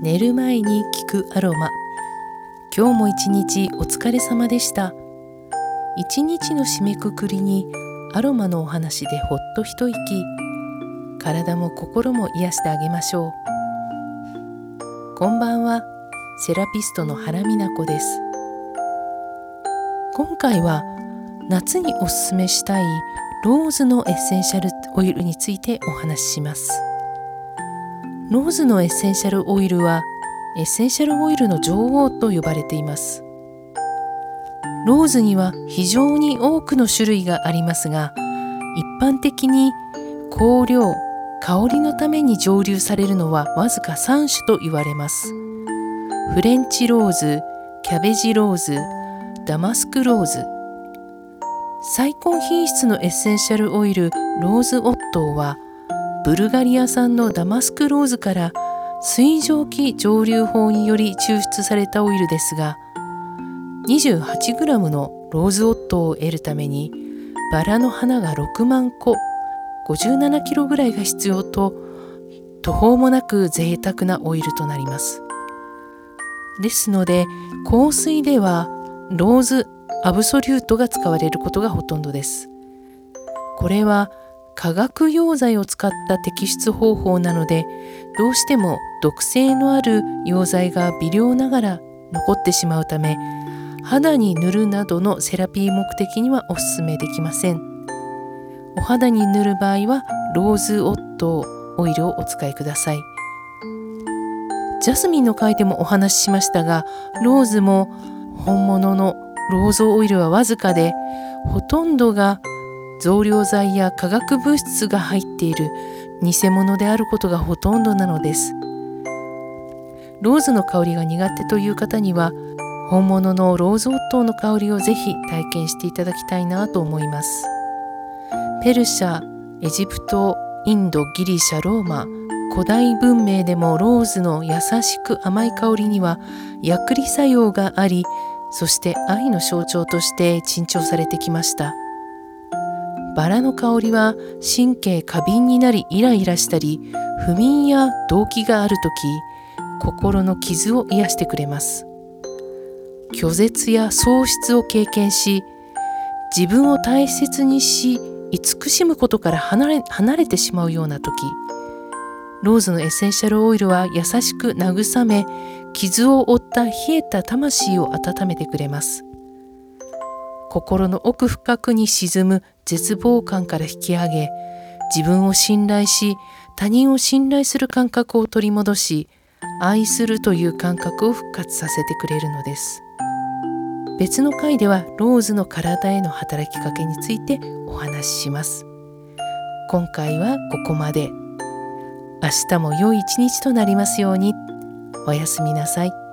寝る前に聞くアロマ。今日も一日お疲れ様でした。一日の締めくくりにアロマのお話でほっと一息、体も心も癒してあげましょう。こんばんは、セラピストの原美奈子です。今回は夏におすすめしたいローズのエッセンシャルオイルについてお話しします。ローズのエッセンシャルオイルはエッセンシャルオイルの女王と呼ばれています。ローズには非常に多くの種類がありますが、一般的に香料、香りのために蒸留されるのはわずか3種と言われます。フレンチローズ、キャベジローズ、ダマスクローズ。最高品質のエッセンシャルオイルローズオットーはブルガリア産のダマスクローズから水蒸気蒸留法により抽出されたオイルですが、 28g のローズオットーを得るためにバラの花が6万個、57kg ぐらいが必要と、途方もなく贅沢なオイルとなります。ですので、香水ではローズアブソリュートが使われることがほとんどです。これは化学溶剤を使った摘出方法なので、どうしても毒性のある溶剤が微量ながら残ってしまうため、肌に塗るなどのセラピー目的にはおすすめできません。お肌に塗る場合はローズオットーオイルをお使いください。ジャスミンの回でもお話ししましたが、ローズも本物のローズオイルはわずかで、ほとんどが増量剤や化学物質が入っている偽物であることがほとんどなのです。ローズの香りが苦手という方には、本物のローズオットーの香りをぜひ体験していただきたいなと思います。ペルシャ、エジプト、インド、ギリシャ、ローマ、古代文明でもローズの優しく甘い香りには薬理作用があり、そして愛の象徴として珍重されてきました。バラの香りは神経過敏になりイライラしたり、不眠や動悸があるとき、心の傷を癒してくれます。拒絶や喪失を経験し、自分を大切にし慈しむことから離れてしまうようなとき、ローズのエッセンシャルオイルは優しく慰め、傷を負った冷えた魂を温めてくれます。心の奥深くに沈む絶望感から引き上げ、自分を信頼し他人を信頼する感覚を取り戻し、愛するという感覚を復活させてくれるのです。別の回ではローズの体への働きかけについてお話しします。今回はここまで。明日も良い一日となりますように。おやすみなさい。